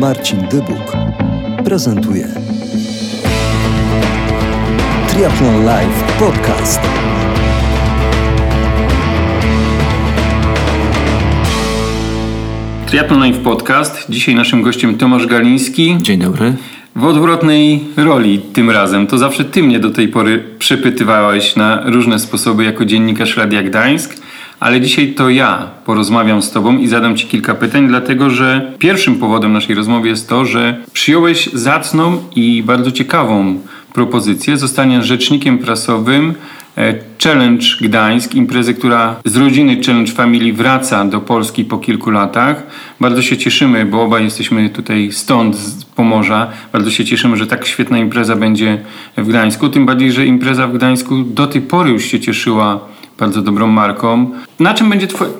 Marcin Dybuk prezentuje Triathlon Live Podcast. Triathlon Live Podcast. Dzisiaj naszym gościem Tomasz Galiński. Dzień dobry. W odwrotnej roli tym razem. To zawsze ty mnie do tej pory przepytywałeś na różne sposoby jako dziennikarz Radia Gdańsk, ale dzisiaj to ja porozmawiam z tobą i zadam ci kilka pytań, dlatego że pierwszym powodem naszej rozmowy jest to, że przyjąłeś zacną i bardzo ciekawą propozycję zostania rzecznikiem prasowym Challenge Gdańsk, imprezy, która z rodziny Challenge Family wraca do Polski po kilku latach. Bardzo się cieszymy, bo obaj jesteśmy tutaj stąd, z Pomorza. Bardzo się cieszymy, że tak świetna impreza będzie w Gdańsku. Tym bardziej, że impreza w Gdańsku do tej pory już się cieszyła bardzo dobrą marką.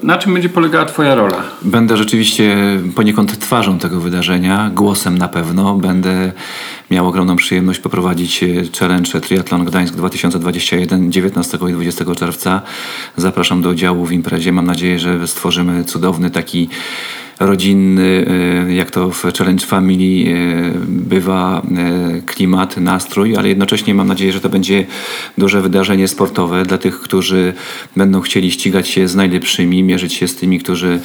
Na czym będzie polegała twoja rola? Będę rzeczywiście poniekąd twarzą tego wydarzenia, głosem na pewno. Będę miał ogromną przyjemność poprowadzić Challenge Triathlon Gdańsk 2021, 19 i 20 czerwca. Zapraszam do udziału w imprezie. Mam nadzieję, że stworzymy cudowny taki rodzinny, jak to w Challenge Family bywa, klimat, nastrój, ale jednocześnie mam nadzieję, że to będzie duże wydarzenie sportowe dla tych, którzy będą chcieli ścigać się z najlepszymi, mierzyć się z tymi, którzy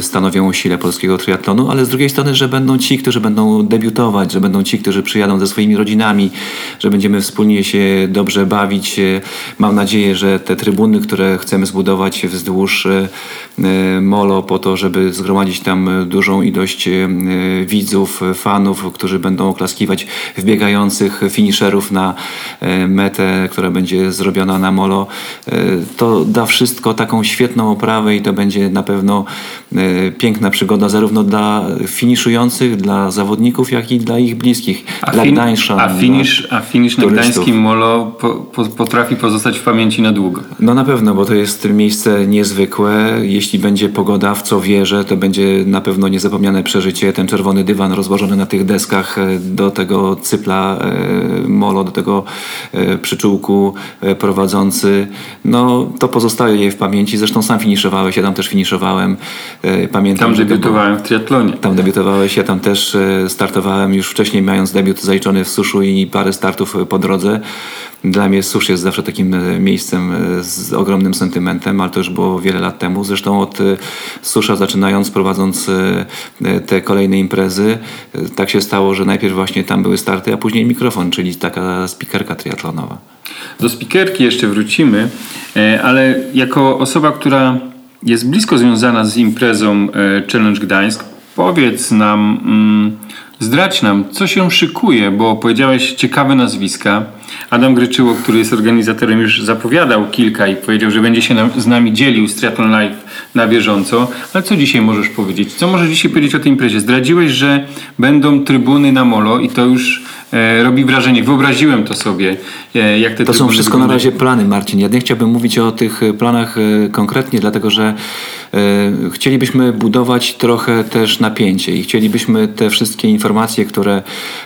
stanowią siłę polskiego triatlonu, ale z drugiej strony, że będą ci, którzy będą debiutować, że będą ci, którzy przyjadą ze swoimi rodzinami, że będziemy wspólnie się dobrze bawić. Mam nadzieję, że te trybuny, które chcemy zbudować wzdłuż molo po to, żeby zgromadzić tam dużą ilość widzów, fanów, którzy będą oklaskiwać wbiegających finisherów na metę, która będzie zrobiona na molo. To da wszystko taką świetną oprawę i to będzie na pewno piękna przygoda zarówno dla finiszujących, dla zawodników, jak i dla ich bliskich. A finisz na gdańskim molo potrafi pozostać w pamięci na długo. No na pewno, bo to jest miejsce niezwykłe. Jeśli będzie pogoda, w co wierzę, to będzie na pewno niezapomniane przeżycie. Ten czerwony dywan rozłożony na tych deskach do tego cypla molo, do tego przyczółku prowadzący. No to pozostaje jej w pamięci. Zresztą sam finiszowałeś, ja tam też finiszowałem. Pamiętam, tam debiutowałem w triatlonie. Tam debiutowałeś, ja tam też startowałem już wcześniej, mając debiut zaliczony w suszu i parę startów po drodze. Dla mnie susz jest zawsze takim miejscem z ogromnym sentymentem, ale to już było wiele lat temu. Zresztą od susza zaczynając, prowadząc te kolejne imprezy, tak się stało, że najpierw właśnie tam były starty, a później mikrofon, czyli taka spikerka triatlonowa. Do spikerki jeszcze wrócimy, ale jako osoba, która jest blisko związana z imprezą Challenge Gdańsk, powiedz nam, zdradź nam, co się szykuje, bo powiedziałeś ciekawe nazwiska. Adam Gryczyło, który jest organizatorem, już zapowiadał kilka i powiedział, że będzie się z nami dzielił z Triathlon Live na bieżąco. Ale co dzisiaj możesz powiedzieć? Co możesz dzisiaj powiedzieć o tej imprezie? Zdradziłeś, że będą trybuny na molo i to już robi wrażenie. Wyobraziłem to sobie. Jak te to są wszystko na razie plany, Marcin. Ja nie chciałbym mówić o tych planach konkretnie, dlatego że chcielibyśmy budować trochę też napięcie i chcielibyśmy te wszystkie informacje, które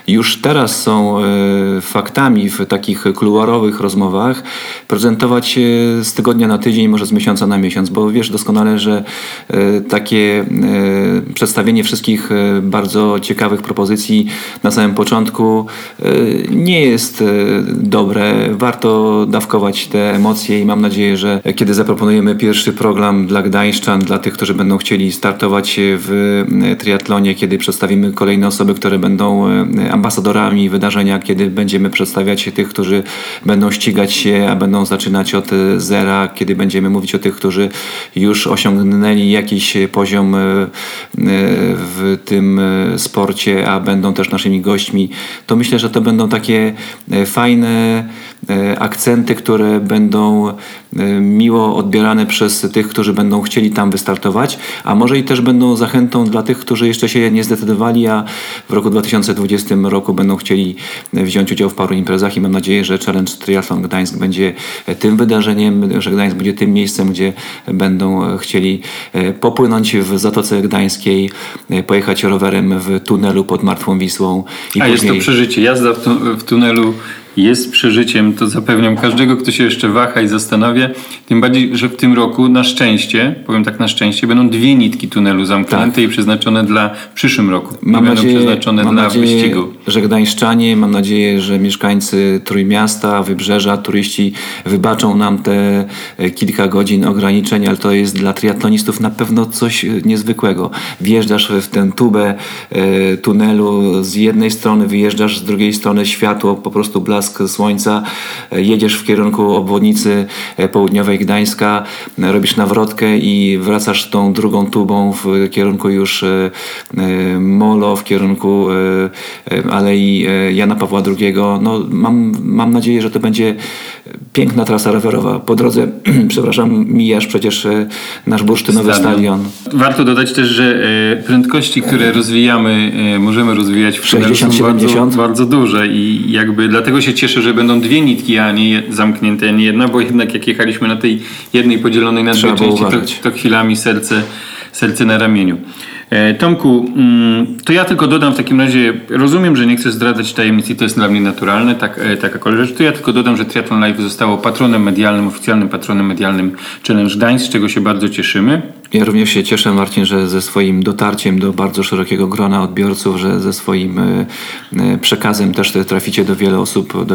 już teraz są faktami w takich kuluarowych rozmowach, prezentować z tygodnia na tydzień, może z miesiąca na miesiąc, bo wiesz doskonale, że takie przedstawienie wszystkich bardzo ciekawych propozycji na samym początku nie jest dobre. Warto dawkować te emocje i mam nadzieję, że kiedy zaproponujemy pierwszy program dla gdańszczan, dla tych, którzy będą chcieli startować w triatlonie, kiedy przedstawimy kolejne osoby, które będą ambasadorami wydarzenia, kiedy będziemy przedstawiać tych, którzy będą ścigać się, a będą zaczynać od zera, kiedy będziemy mówić o tych, którzy już osiągnęli jakiś poziom w tym sporcie, a będą też naszymi gośćmi, to myślę, że to będą takie fajne akcenty, które będą miło odbierane przez tych, którzy będą chcieli tam wystartować, a może i też będą zachętą dla tych, którzy jeszcze się nie zdecydowali, a w roku 2020 roku będą chcieli wziąć udział w paru imprezach i mam nadzieję, że Challenge Triathlon Gdańsk będzie tym wydarzeniem, że Gdańsk będzie tym miejscem, gdzie będą chcieli popłynąć w Zatoce Gdańskiej, pojechać rowerem w tunelu pod Martwą Wisłą. Jest to przeżycie. Jazda w tunelu jest przeżyciem, to zapewniam każdego, kto się jeszcze waha i zastanawia, tym bardziej, że w tym roku na szczęście, powiem tak na szczęście, będą dwie nitki tunelu zamknięte i przeznaczone dla w przyszłym roku. Mam nadzieję, że gdańszczanie, mam nadzieję, że mieszkańcy Trójmiasta, Wybrzeża, turyści wybaczą nam te kilka godzin ograniczeń, ale to jest dla triatlonistów na pewno coś niezwykłego. Wjeżdżasz w tę tubę tunelu z jednej strony, wyjeżdżasz z drugiej strony, światło, po prostu blask słońca, jedziesz w kierunku obwodnicy południowej Gdańska, robisz nawrotkę i wracasz tą drugą tubą w kierunku już Molo, w kierunku Alei Jana Pawła II. No, mam nadzieję, że to będzie piękna trasa rowerowa. Po drodze, przepraszam, mijasz przecież nasz bursztynowy stadion. Warto dodać też, że prędkości, które rozwijamy, możemy rozwijać w 60-70 bardzo, bardzo duże i jakby dlatego się cieszę, że będą dwie nitki, a nie zamknięte, a nie jedna, bo jednak jak jechaliśmy na tej jednej podzielonej na dwie części, to chwilami serce na ramieniu. Tomku, to ja tylko dodam w takim razie, rozumiem, że nie chcesz zdradzać tajemnic i to jest dla mnie naturalne, taka kolej rzecz, to ja tylko dodam, że Triathlon Live zostało patronem medialnym, oficjalnym patronem medialnym Challenge Gdańsk, z czego się bardzo cieszymy. Ja również się cieszę, Marcin, że ze swoim dotarciem do bardzo szerokiego grona odbiorców, że ze swoim przekazem też traficie do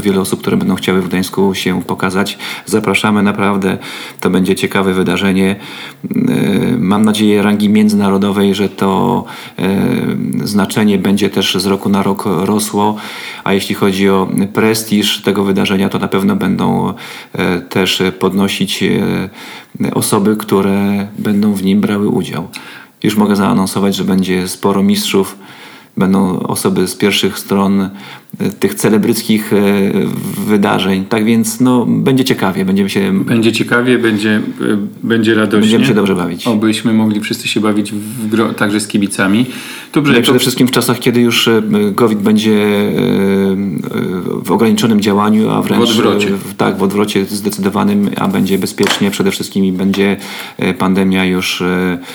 wielu osób, które będą chciały w Gdańsku się pokazać. Zapraszamy, naprawdę to będzie ciekawe wydarzenie. Mam nadzieję rangi międzynarodowej, że to znaczenie będzie też z roku na rok rosło, a jeśli chodzi o prestiż tego wydarzenia, to na pewno będą też podnosić osoby, które będą w nim brały udział. Już mogę zaanonsować, że będzie sporo mistrzów, będą osoby z pierwszych stron tych celebryckich wydarzeń. Tak więc no, będzie ciekawie. Będzie ciekawie, będzie radośnie. Będziemy się dobrze bawić. Obyśmy mogli wszyscy się bawić także z kibicami. Dobrze, przede wszystkim w czasach, kiedy już COVID będzie w ograniczonym działaniu, a wręcz w odwrocie zdecydowanym, a będzie bezpiecznie przede wszystkim i będzie pandemia już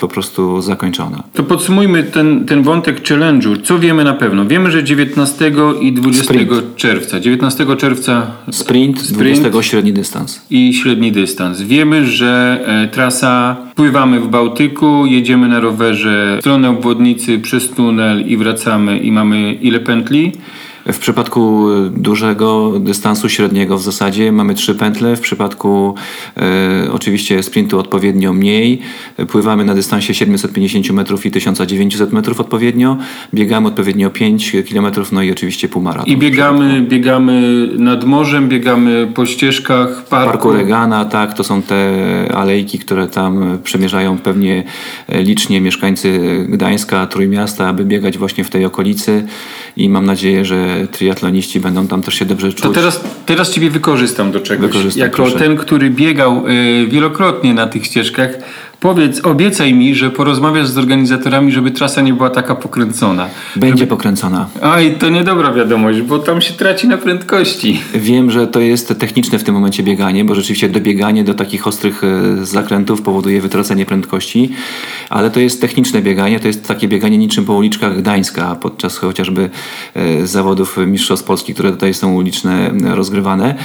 po prostu zakończona. To podsumujmy ten wątek challenge'u. Co wiemy na pewno? Wiemy, że 19 i 20 czerwca. 19 czerwca sprint, 20 średni dystans. I średni dystans. Wiemy, że trasa pływamy w Bałtyku, jedziemy na rowerze w stronę obwodnicy, przez tunel i wracamy i mamy ile pętli? W przypadku dużego dystansu średniego w zasadzie mamy 3 pętle. W przypadku oczywiście sprintu odpowiednio mniej. Pływamy na dystansie 750 metrów i 1900 metrów odpowiednio. Biegamy odpowiednio 5 kilometrów, no i oczywiście półmaraton. I biegamy nad morzem, biegamy po ścieżkach parku Regana, tak, to są te alejki, które tam przemierzają pewnie licznie mieszkańcy Gdańska, Trójmiasta, aby biegać właśnie w tej okolicy i mam nadzieję, że triatloniści będą tam też się dobrze czuć. To teraz Ciebie wykorzystam do czegoś. Ten, który biegał wielokrotnie na tych ścieżkach, powiedz, obiecaj mi, że porozmawiasz z organizatorami, żeby trasa nie była taka pokręcona. Będzie pokręcona. Aj, to niedobra wiadomość, bo tam się traci na prędkości. Wiem, że to jest techniczne w tym momencie bieganie, bo rzeczywiście dobieganie do takich ostrych zakrętów powoduje wytracenie prędkości, ale to jest techniczne bieganie, to jest takie bieganie niczym po uliczkach Gdańska, podczas chociażby zawodów mistrzostw Polski, które tutaj są uliczne rozgrywane,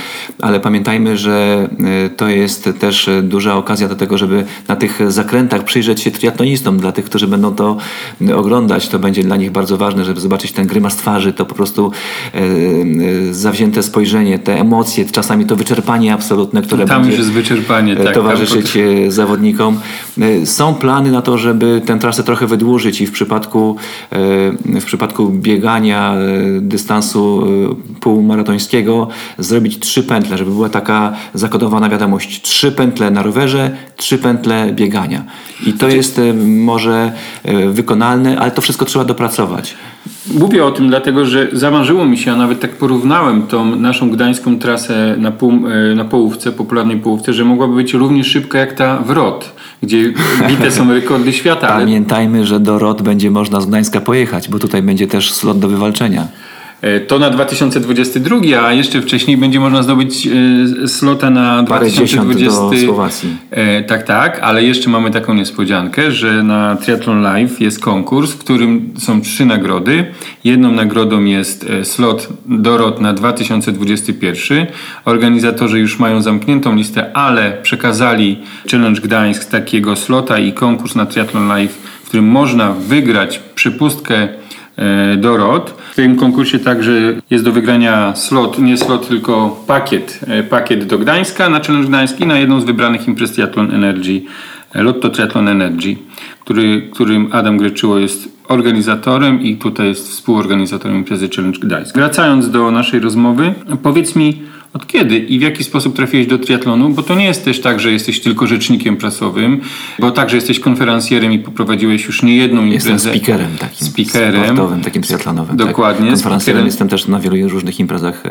ale pamiętajmy, że to jest też duża okazja do tego, żeby na tych zakrętach przyjrzeć się triatlonistom. Dla tych, którzy będą to oglądać, to będzie dla nich bardzo ważne, żeby zobaczyć ten grymas twarzy, to po prostu zawzięte spojrzenie, te emocje, czasami to wyczerpanie absolutne, które tam będzie już jest wyczerpanie, towarzyszyć zawodnikom. Są plany na to, żeby tę trasę trochę wydłużyć i w przypadku biegania dystansu półmaratońskiego zrobić 3 pętle, żeby była taka zakodowana wiadomość. 3 pętle na rowerze, 3 pętle biegania. I to jest może wykonalne, ale to wszystko trzeba dopracować. Mówię o tym dlatego, że zamarzyło mi się, a nawet tak porównałem tą naszą gdańską trasę na połówce, popularnej połówce, że mogłaby być równie szybka jak ta w Rot, gdzie bite są rekordy świata. Pamiętajmy, że do Rot będzie można z Gdańska pojechać, bo tutaj będzie też slot do wywalczenia. To na 2022, a jeszcze wcześniej będzie można zdobyć slota na 2020 do Słowacji. Tak, ale jeszcze mamy taką niespodziankę, że na Triathlon Live jest konkurs, w którym są 3 nagrody. Jedną nagrodą jest slot dorot na 2021. Organizatorzy już mają zamkniętą listę, ale przekazali Challenge Gdańsk takiego slota i konkurs na Triathlon Live, w którym można wygrać przypustkę dorot. W tym konkursie także jest do wygrania nie slot, tylko pakiet do Gdańska, na Challenge Gdański, na jedną z wybranych imprez Triathlon Energy, Lotto Triathlon Energy, którym Adam Gryczyło jest organizatorem i tutaj jest współorganizatorem imprezy Challenge Gdańsk. Wracając do naszej rozmowy, powiedz mi, od kiedy i w jaki sposób trafiłeś do triatlonu? Bo to nie jest też tak, że jesteś tylko rzecznikiem prasowym, bo także jesteś konferencjerem i poprowadziłeś już niejedną imprezę. Jestem speakerem takim, sportowym, takim triatlonowym. Dokładnie. Tak. Konferencjerem jestem też na wielu różnych imprezach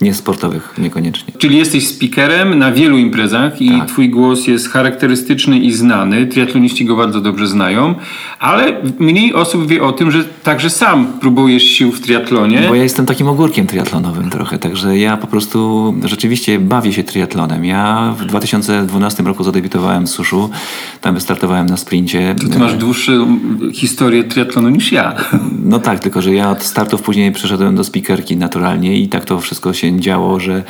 niesportowych, niekoniecznie. Czyli jesteś speakerem na wielu imprezach i tak. Twój głos jest charakterystyczny i znany. Triatloniści go bardzo dobrze znają, ale mniej osób wie o tym, że także sam próbujesz sił w triatlonie. Bo ja jestem takim ogórkiem triatlonowym trochę, także ja po prostu rzeczywiście bawię się triatlonem. Ja w 2012 roku zadebiutowałem w Suszu. Tam wystartowałem na sprincie. Ty masz dłuższą historię triatlonu niż ja. No tak, tylko że ja od startów później przeszedłem do speakerki naturalnie i tak to wszystko się działo, że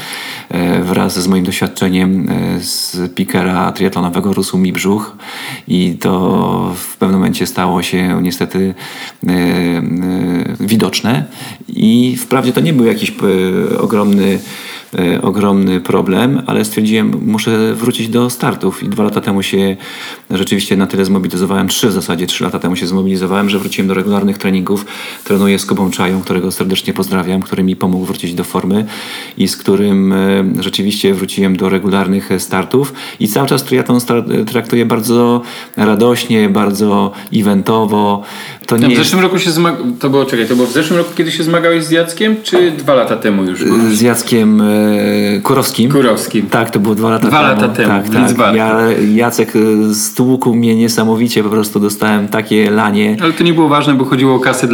wraz z moim doświadczeniem speakera triatlonowego rósł mi brzuch i to w pewnym momencie stało się niestety widoczne i wprawdzie to nie był jakiś ogromny problem, ale stwierdziłem, muszę wrócić do startów i 2 lata temu się rzeczywiście na tyle zmobilizowałem, 3 lata temu się zmobilizowałem, że wróciłem do regularnych treningów. Trenuję z Kubą Czają, którego serdecznie pozdrawiam, który mi pomógł wrócić do formy i z którym rzeczywiście wróciłem do regularnych startów i cały czas triathlon traktuję bardzo radośnie, bardzo eventowo. To było w zeszłym roku, kiedy się zmagałeś z Jackiem, czy 2 lata temu już? Z Jackiem Kurowskim. Tak, to było 2 lata temu. 2 lata temu, tak. Jacek stłukł mnie niesamowicie, po prostu dostałem takie lanie. Ale to nie było ważne, bo chodziło o kasę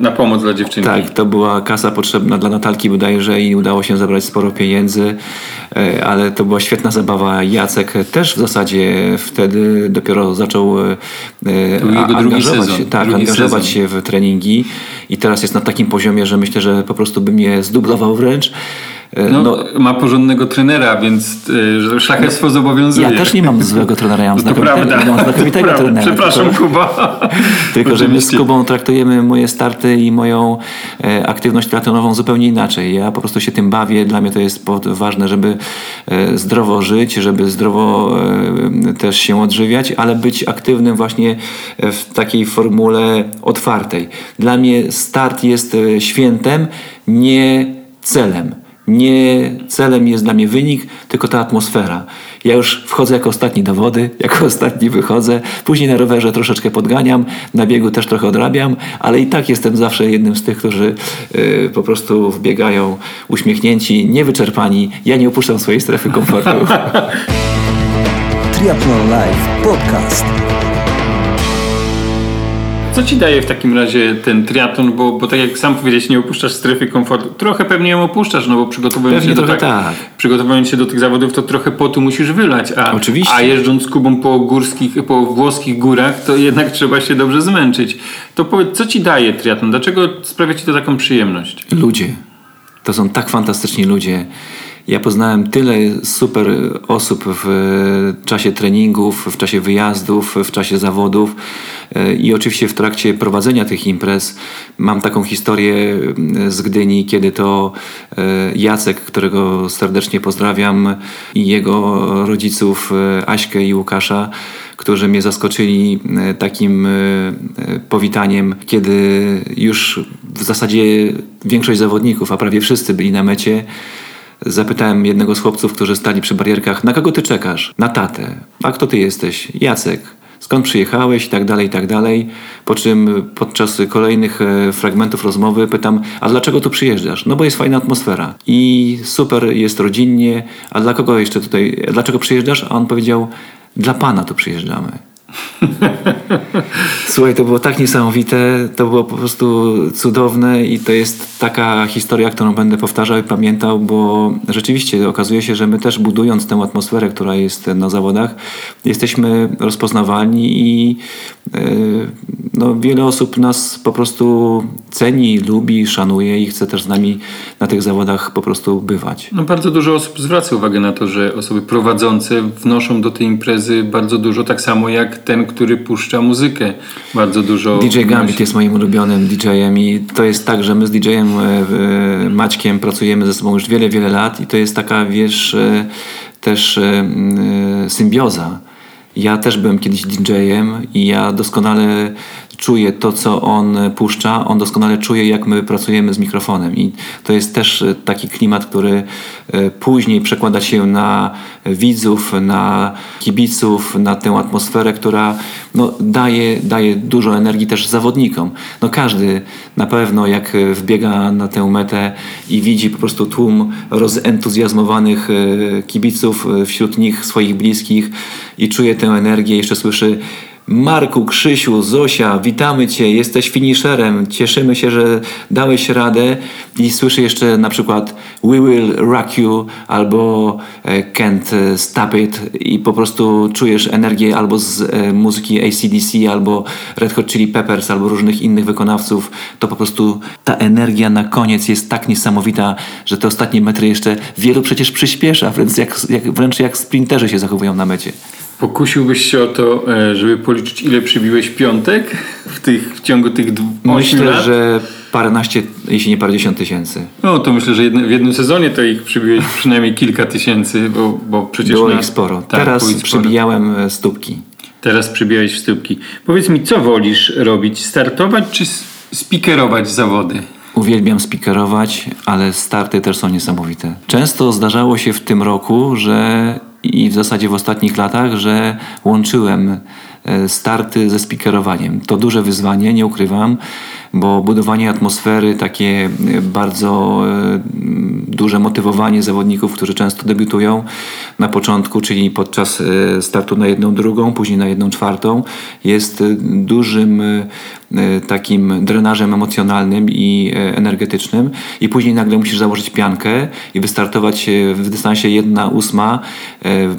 na pomoc dla dziewczynki. Tak, to była kasa potrzebna dla Natalki bodajże i udało się zebrać sporo pieniędzy, ale to była świetna zabawa. Jacek też w zasadzie wtedy dopiero zaczął angażować się w treningi i teraz jest na takim poziomie, że myślę, że po prostu by mnie zdublował wręcz. Ma porządnego trenera, więc szlachectwo zobowiązuje. Ja też nie mam złego trenera, ja mam znakomitego trenera. Przepraszam, Kuba. Tylko, że my z Kubą traktujemy moje starty i moją aktywność triatlonową zupełnie inaczej. Ja po prostu się tym bawię. Dla mnie to jest ważne, żeby zdrowo żyć, żeby zdrowo też się odżywiać, ale być aktywnym właśnie w takiej formule otwartej. Dla mnie start jest świętem, nie celem. Nie celem jest dla mnie wynik, tylko ta atmosfera. Ja już wchodzę jako ostatni do wody, jako ostatni wychodzę. Później na rowerze troszeczkę podganiam, na biegu też trochę odrabiam, ale i tak jestem zawsze jednym z tych, którzy po prostu wbiegają uśmiechnięci, niewyczerpani. Ja nie opuszczam swojej strefy komfortu. Triathlon Live Podcast. Co ci daje w takim razie ten triatlon, bo tak jak sam powiedziałeś, nie opuszczasz strefy komfortu. Trochę pewnie ją opuszczasz, no bo przygotowując się do tych zawodów, to trochę potu musisz wylać, a jeżdżąc z Kubą po włoskich górach, to jednak trzeba się dobrze zmęczyć. To powiedz, co ci daje triatlon? Dlaczego sprawia ci to taką przyjemność? Ludzie. To są tak fantastyczni ludzie. Ja poznałem tyle super osób w czasie treningów, w czasie wyjazdów, w czasie zawodów i oczywiście w trakcie prowadzenia tych imprez. Mam taką historię z Gdyni, kiedy to Jacek, którego serdecznie pozdrawiam, i jego rodziców Aśkę i Łukasza, którzy mnie zaskoczyli takim powitaniem, kiedy już w zasadzie większość zawodników, a prawie wszyscy byli na mecie. Zapytałem jednego z chłopców, którzy stali przy barierkach, na kogo ty czekasz? Na tatę. A kto ty jesteś? Jacek. Skąd przyjechałeś? I tak dalej, i tak dalej. Po czym podczas kolejnych fragmentów rozmowy pytam, a dlaczego tu przyjeżdżasz? No bo jest fajna atmosfera i super, jest rodzinnie. A dlaczego przyjeżdżasz? A on powiedział, dla pana tu przyjeżdżamy. Słuchaj, to było tak niesamowite, to było po prostu cudowne i to jest taka historia, którą będę powtarzał i pamiętał, bo rzeczywiście okazuje się, że my też budując tę atmosferę, która jest na zawodach, jesteśmy rozpoznawani i no, wiele osób nas po prostu ceni, lubi, szanuje i chce też z nami na tych zawodach po prostu bywać. No, bardzo dużo osób zwraca uwagę na to, że osoby prowadzące wnoszą do tej imprezy bardzo dużo, tak samo jak ten, który puszcza muzykę. Bardzo dużo... DJ Gambit jest moim ulubionym DJ-em i to jest tak, że my z DJ-em Maćkiem pracujemy ze sobą już wiele lat i to jest taka, wiesz, też symbioza. Ja też byłem kiedyś DJ-em i ja doskonale czuję to, co on puszcza. On doskonale czuje, jak my pracujemy z mikrofonem. I to jest też taki klimat, który później przekłada się na widzów, na kibiców, na tę atmosferę, która no, daje dużo energii też zawodnikom. No, każdy na pewno, jak wbiega na tę metę i widzi po prostu tłum rozentuzjazmowanych kibiców, wśród nich swoich bliskich i czuje tę energię, jeszcze słyszy: Marku, Krzysiu, Zosia, witamy Cię, jesteś finisherem, cieszymy się, że dałeś radę, i słyszę jeszcze na przykład We will rock you albo Can't stop it i po prostu czujesz energię albo z muzyki AC/DC albo Red Hot Chili Peppers albo różnych innych wykonawców. To po prostu ta energia na koniec jest tak niesamowita, że te ostatnie metry jeszcze wielu przecież przyspiesza, wręcz jak sprinterzy się zachowują na mecie. Pokusiłbyś się o to, żeby policzyć, ile przybiłeś piątek w ciągu tych 8 lat? Myślę, że paręnaście, jeśli nie parędziesiąt tysięcy. No to myślę, że w jednym sezonie to ich przybiłeś przynajmniej kilka tysięcy, bo przecież... Było ich sporo. Tak, teraz przybijałem stópki. Teraz przybijałeś stópki. Powiedz mi, co wolisz robić? Startować czy spikerować zawody? Uwielbiam spikerować, ale starty też są niesamowite. Często zdarzało się w tym roku, że... i w zasadzie w ostatnich latach, że łączyłem starty ze spikerowaniem. To duże wyzwanie, nie ukrywam, bo budowanie atmosfery, takie bardzo duże motywowanie zawodników, którzy często debiutują na początku, czyli podczas startu na 1/2, później na 1/4, jest dużym takim drenażem emocjonalnym i energetycznym, i później nagle musisz założyć piankę i wystartować w dystansie 1/8,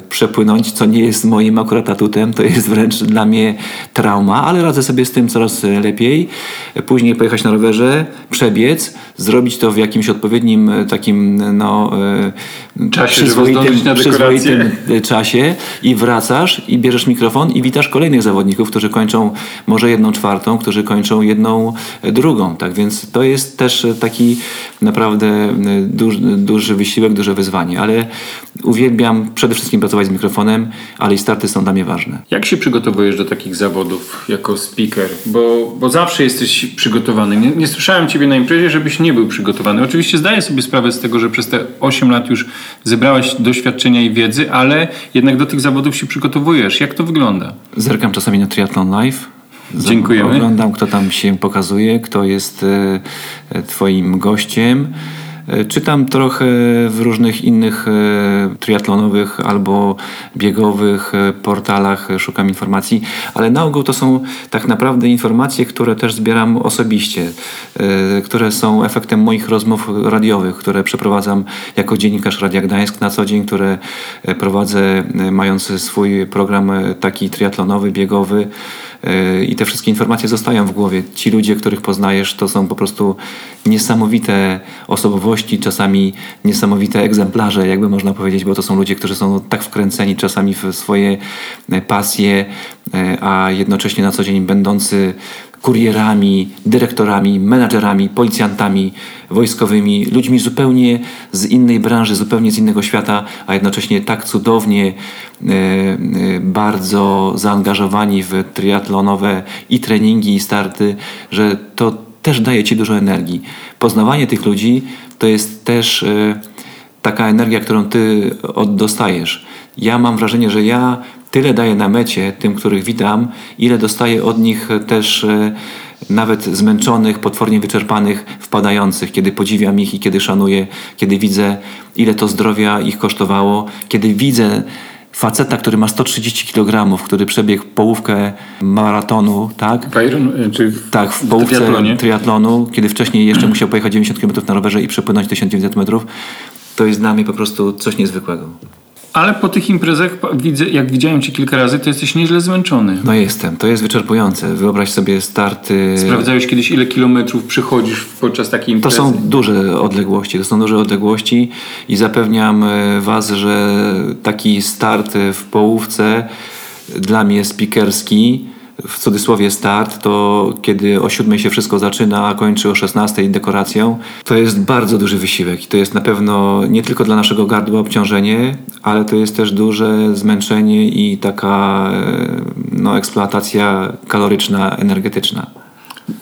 przepłynąć, co nie jest moim akurat atutem, to jest wręcz dla mnie trauma, ale radzę sobie z tym coraz lepiej. Później pojechać na rowerze, przebiec, zrobić to w jakimś odpowiednim takim przyzwoitym czasie i wracasz i bierzesz mikrofon i witasz kolejnych zawodników, którzy kończą może 1/4, którzy kończą 1/2. Tak więc to jest też taki naprawdę duży wysiłek, duże wyzwanie, ale uwielbiam przede wszystkim pracować z mikrofonem, ale i starty są dla mnie ważne. Jak się przygotowujesz do takich zawodów jako speaker? Bo zawsze jesteś przygotowany. Nie słyszałem Ciebie na imprezie, żebyś nie był przygotowany. Oczywiście zdaję sobie sprawę z tego, że przez te 8 lat już zebrałeś doświadczenia i wiedzy, ale jednak do tych zawodów się przygotowujesz. Jak to wygląda? Zerkam czasami na Triathlon Live. Dziękujemy. Oglądam, kto tam się pokazuje, kto jest Twoim gościem. Czytam trochę w różnych innych triatlonowych albo biegowych portalach, szukam informacji, ale na ogół to są tak naprawdę informacje, które też zbieram osobiście, które są efektem moich rozmów radiowych, które przeprowadzam jako dziennikarz Radia Gdańsk na co dzień, które prowadzę mając swój program taki triatlonowy, biegowy, i te wszystkie informacje zostają w głowie. Ci ludzie, których poznajesz, to są po prostu niesamowite osobowości, czasami niesamowite egzemplarze, jakby można powiedzieć, bo to są ludzie, którzy są tak wkręceni czasami w swoje pasje, a jednocześnie na co dzień będący kurierami, dyrektorami, menadżerami, policjantami, wojskowymi, ludźmi zupełnie z innej branży, zupełnie z innego świata, a jednocześnie tak cudownie bardzo zaangażowani w triatlonowe i treningi, i starty, że to też daje Ci dużo energii. Poznawanie tych ludzi to jest też taka energia, którą Ty dostajesz. Ja mam wrażenie, że ja tyle daję na mecie tym, których witam, ile dostaję od nich też nawet zmęczonych, potwornie wyczerpanych, wpadających, kiedy podziwiam ich i kiedy szanuję, kiedy widzę, ile to zdrowia ich kosztowało, kiedy widzę faceta, który ma 130 kg, który przebiegł połówkę maratonu, tak? Tak, w połówce triatlonu, kiedy wcześniej jeszcze musiał pojechać 90 km na rowerze i przepłynąć 1900 metrów, to jest dla mnie po prostu coś niezwykłego. Ale po tych imprezach, jak widziałem Cię kilka razy, to jesteś nieźle zmęczony. No jestem, to jest wyczerpujące. Wyobraź sobie starty... Sprawdzałeś kiedyś, ile kilometrów przychodzisz podczas takiej imprezy? To są duże odległości i zapewniam Was, że taki start w połówce dla mnie jest pikerski. W cudzysłowie start, to kiedy o 7 się wszystko zaczyna, a kończy o 16 dekoracją. To jest bardzo duży wysiłek i to jest na pewno nie tylko dla naszego gardła obciążenie, ale to jest też duże zmęczenie i taka eksploatacja kaloryczna, energetyczna.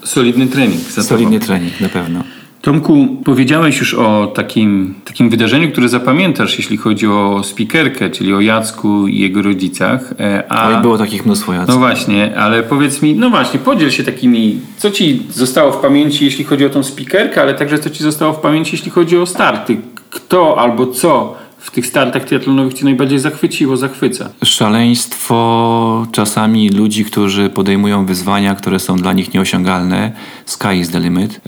Solidny trening. Solidny trening, na pewno. Tomku, powiedziałeś już o takim wydarzeniu, które zapamiętasz, jeśli chodzi o spikerkę, czyli o Jacku i jego rodzicach. Oj, było takich mnóstwo, Jacek. No właśnie, ale powiedz mi, podziel się takimi, co Ci zostało w pamięci, jeśli chodzi o tą spikerkę, ale także co Ci zostało w pamięci, jeśli chodzi o starty. Kto albo co w tych startach triatlonowych Cię najbardziej zachwyciło, zachwyca? Szaleństwo czasami ludzi, którzy podejmują wyzwania, które są dla nich nieosiągalne. Sky is the limit.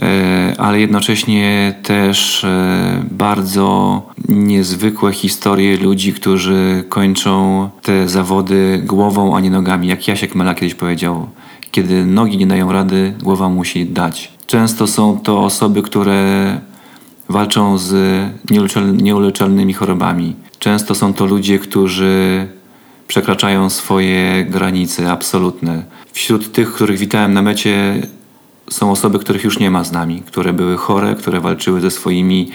Ale jednocześnie też bardzo niezwykłe historie ludzi, którzy kończą te zawody głową, a nie nogami. Jak Jasiek Mela kiedyś powiedział, kiedy nogi nie dają rady, głowa musi dać. Często są to osoby, które walczą z nieuleczalnymi chorobami. Często są to ludzie, którzy przekraczają swoje granice absolutne. Wśród tych, których witałem na mecie, są osoby, których już nie ma z nami, które były chore, które walczyły ze swoimi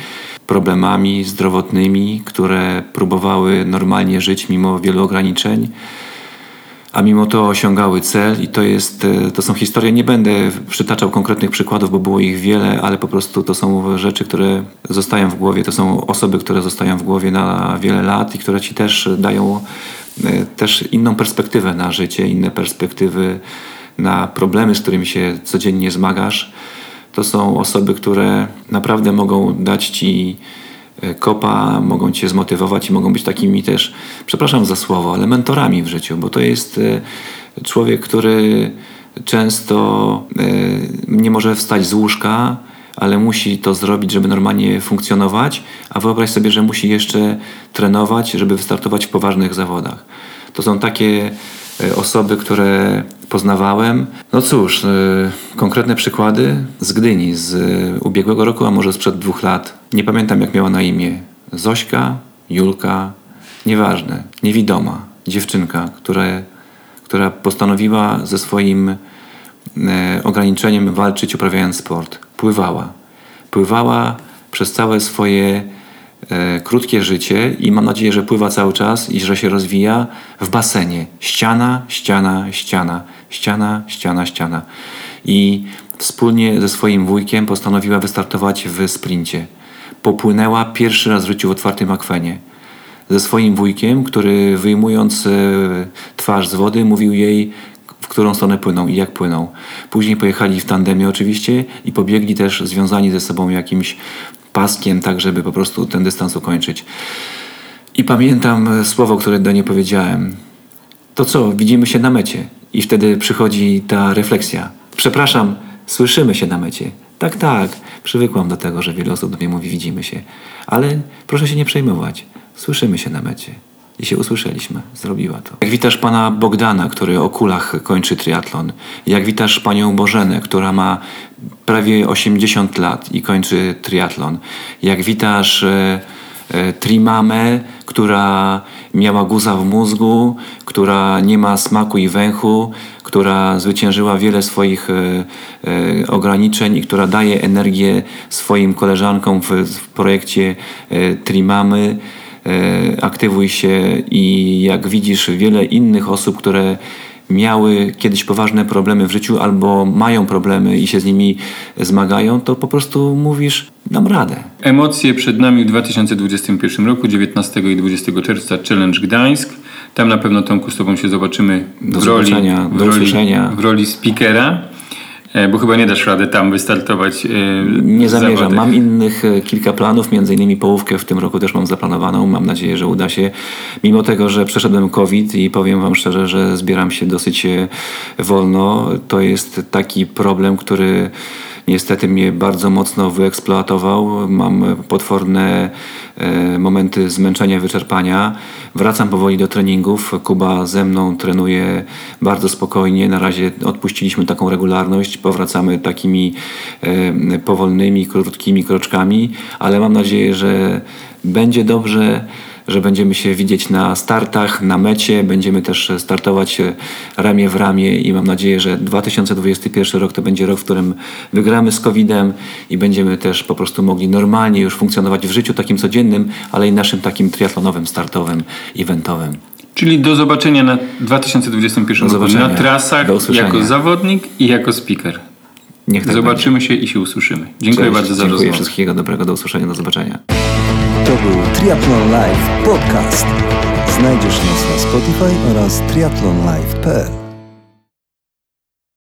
problemami zdrowotnymi, które próbowały normalnie żyć mimo wielu ograniczeń, a mimo to osiągały cel i to są historie, nie będę przytaczał konkretnych przykładów, bo było ich wiele, ale po prostu to są rzeczy, które zostają w głowie, to są osoby, które zostają w głowie na wiele lat i które Ci też dają też inną perspektywę na życie, inne perspektywy na problemy, z którymi się codziennie zmagasz. To są osoby, które naprawdę mogą dać Ci kopa, mogą Cię zmotywować i mogą być takimi też, przepraszam za słowo, ale mentorami w życiu, bo to jest człowiek, który często nie może wstać z łóżka, ale musi to zrobić, żeby normalnie funkcjonować, a wyobraź sobie, że musi jeszcze trenować, żeby wystartować w poważnych zawodach. To są takie osoby, które poznawałem. No cóż, konkretne przykłady z Gdyni, z ubiegłego roku, a może sprzed 2 lat. Nie pamiętam, jak miała na imię. Zośka, Julka, nieważne, niewidoma dziewczynka, która postanowiła ze swoim ograniczeniem walczyć, uprawiając sport. Pływała przez całe swoje krótkie życie i mam nadzieję, że pływa cały czas i że się rozwija w basenie. Ściana, ściana, ściana, ściana, ściana, ściana. I wspólnie ze swoim wujkiem postanowiła wystartować w sprincie. Popłynęła pierwszy raz w życiu w otwartym akwenie. Ze swoim wujkiem, który wyjmując twarz z wody mówił jej, w którą stronę płyną i jak płyną. Później pojechali w tandemie oczywiście i pobiegli też związani ze sobą jakimś paskiem, tak żeby po prostu ten dystans ukończyć. I pamiętam słowo, które do niej powiedziałem. To co, widzimy się na mecie. I wtedy przychodzi ta refleksja. Przepraszam, słyszymy się na mecie. Tak, przywykłam do tego, że wiele osób do mnie mówi widzimy się. Ale proszę się nie przejmować. Słyszymy się na mecie. I się usłyszeliśmy. Zrobiła to. Jak witasz pana Bogdana, który o kulach kończy triatlon. Jak witasz panią Bożenę, która ma prawie 80 lat i kończy triatlon. Jak witasz Trimamę, która miała guza w mózgu, która nie ma smaku i węchu, która zwyciężyła wiele swoich ograniczeń i która daje energię swoim koleżankom w projekcie Trimamy. Aktywuj się i jak widzisz wiele innych osób, które miały kiedyś poważne problemy w życiu albo mają problemy i się z nimi zmagają, to po prostu mówisz, dam radę. Emocje przed nami w 2021 roku, 19 i 20 czerwca Challenge Gdańsk. Tam na pewno, Tomku, z Tobą się zobaczymy w roli speakera. bo chyba nie dasz rady tam wystartować. Nie zamierzam. Zawody. Mam innych kilka planów, między innymi połówkę w tym roku też mam zaplanowaną. Mam nadzieję, że uda się. Mimo tego, że przeszedłem COVID i powiem wam szczerze, że zbieram się dosyć wolno. To jest taki problem, który niestety mnie bardzo mocno wyeksploatował. Mam potworne momenty zmęczenia, wyczerpania. Wracam powoli do treningów. Kuba ze mną trenuje bardzo spokojnie. Na razie odpuściliśmy taką regularność. Powracamy takimi powolnymi, krótkimi kroczkami, ale mam nadzieję, że będzie dobrze, że będziemy się widzieć na startach, na mecie. Będziemy też startować ramię w ramię i mam nadzieję, że 2021 rok to będzie rok, w którym wygramy z COVID-em i będziemy też po prostu mogli normalnie już funkcjonować w życiu takim codziennym, ale i naszym takim triatlonowym, startowym, eventowym. Czyli do zobaczenia na 2021 roku na trasach jako zawodnik i jako speaker. Niech tak zobaczymy będzie. Się i się usłyszymy. Dziękuję bardzo za rozmowę. Dziękuję, wszystkiego dobrego, do usłyszenia, do zobaczenia. To był Triathlon Live Podcast. Znajdziesz nas na Spotify oraz triathlonlive.pl.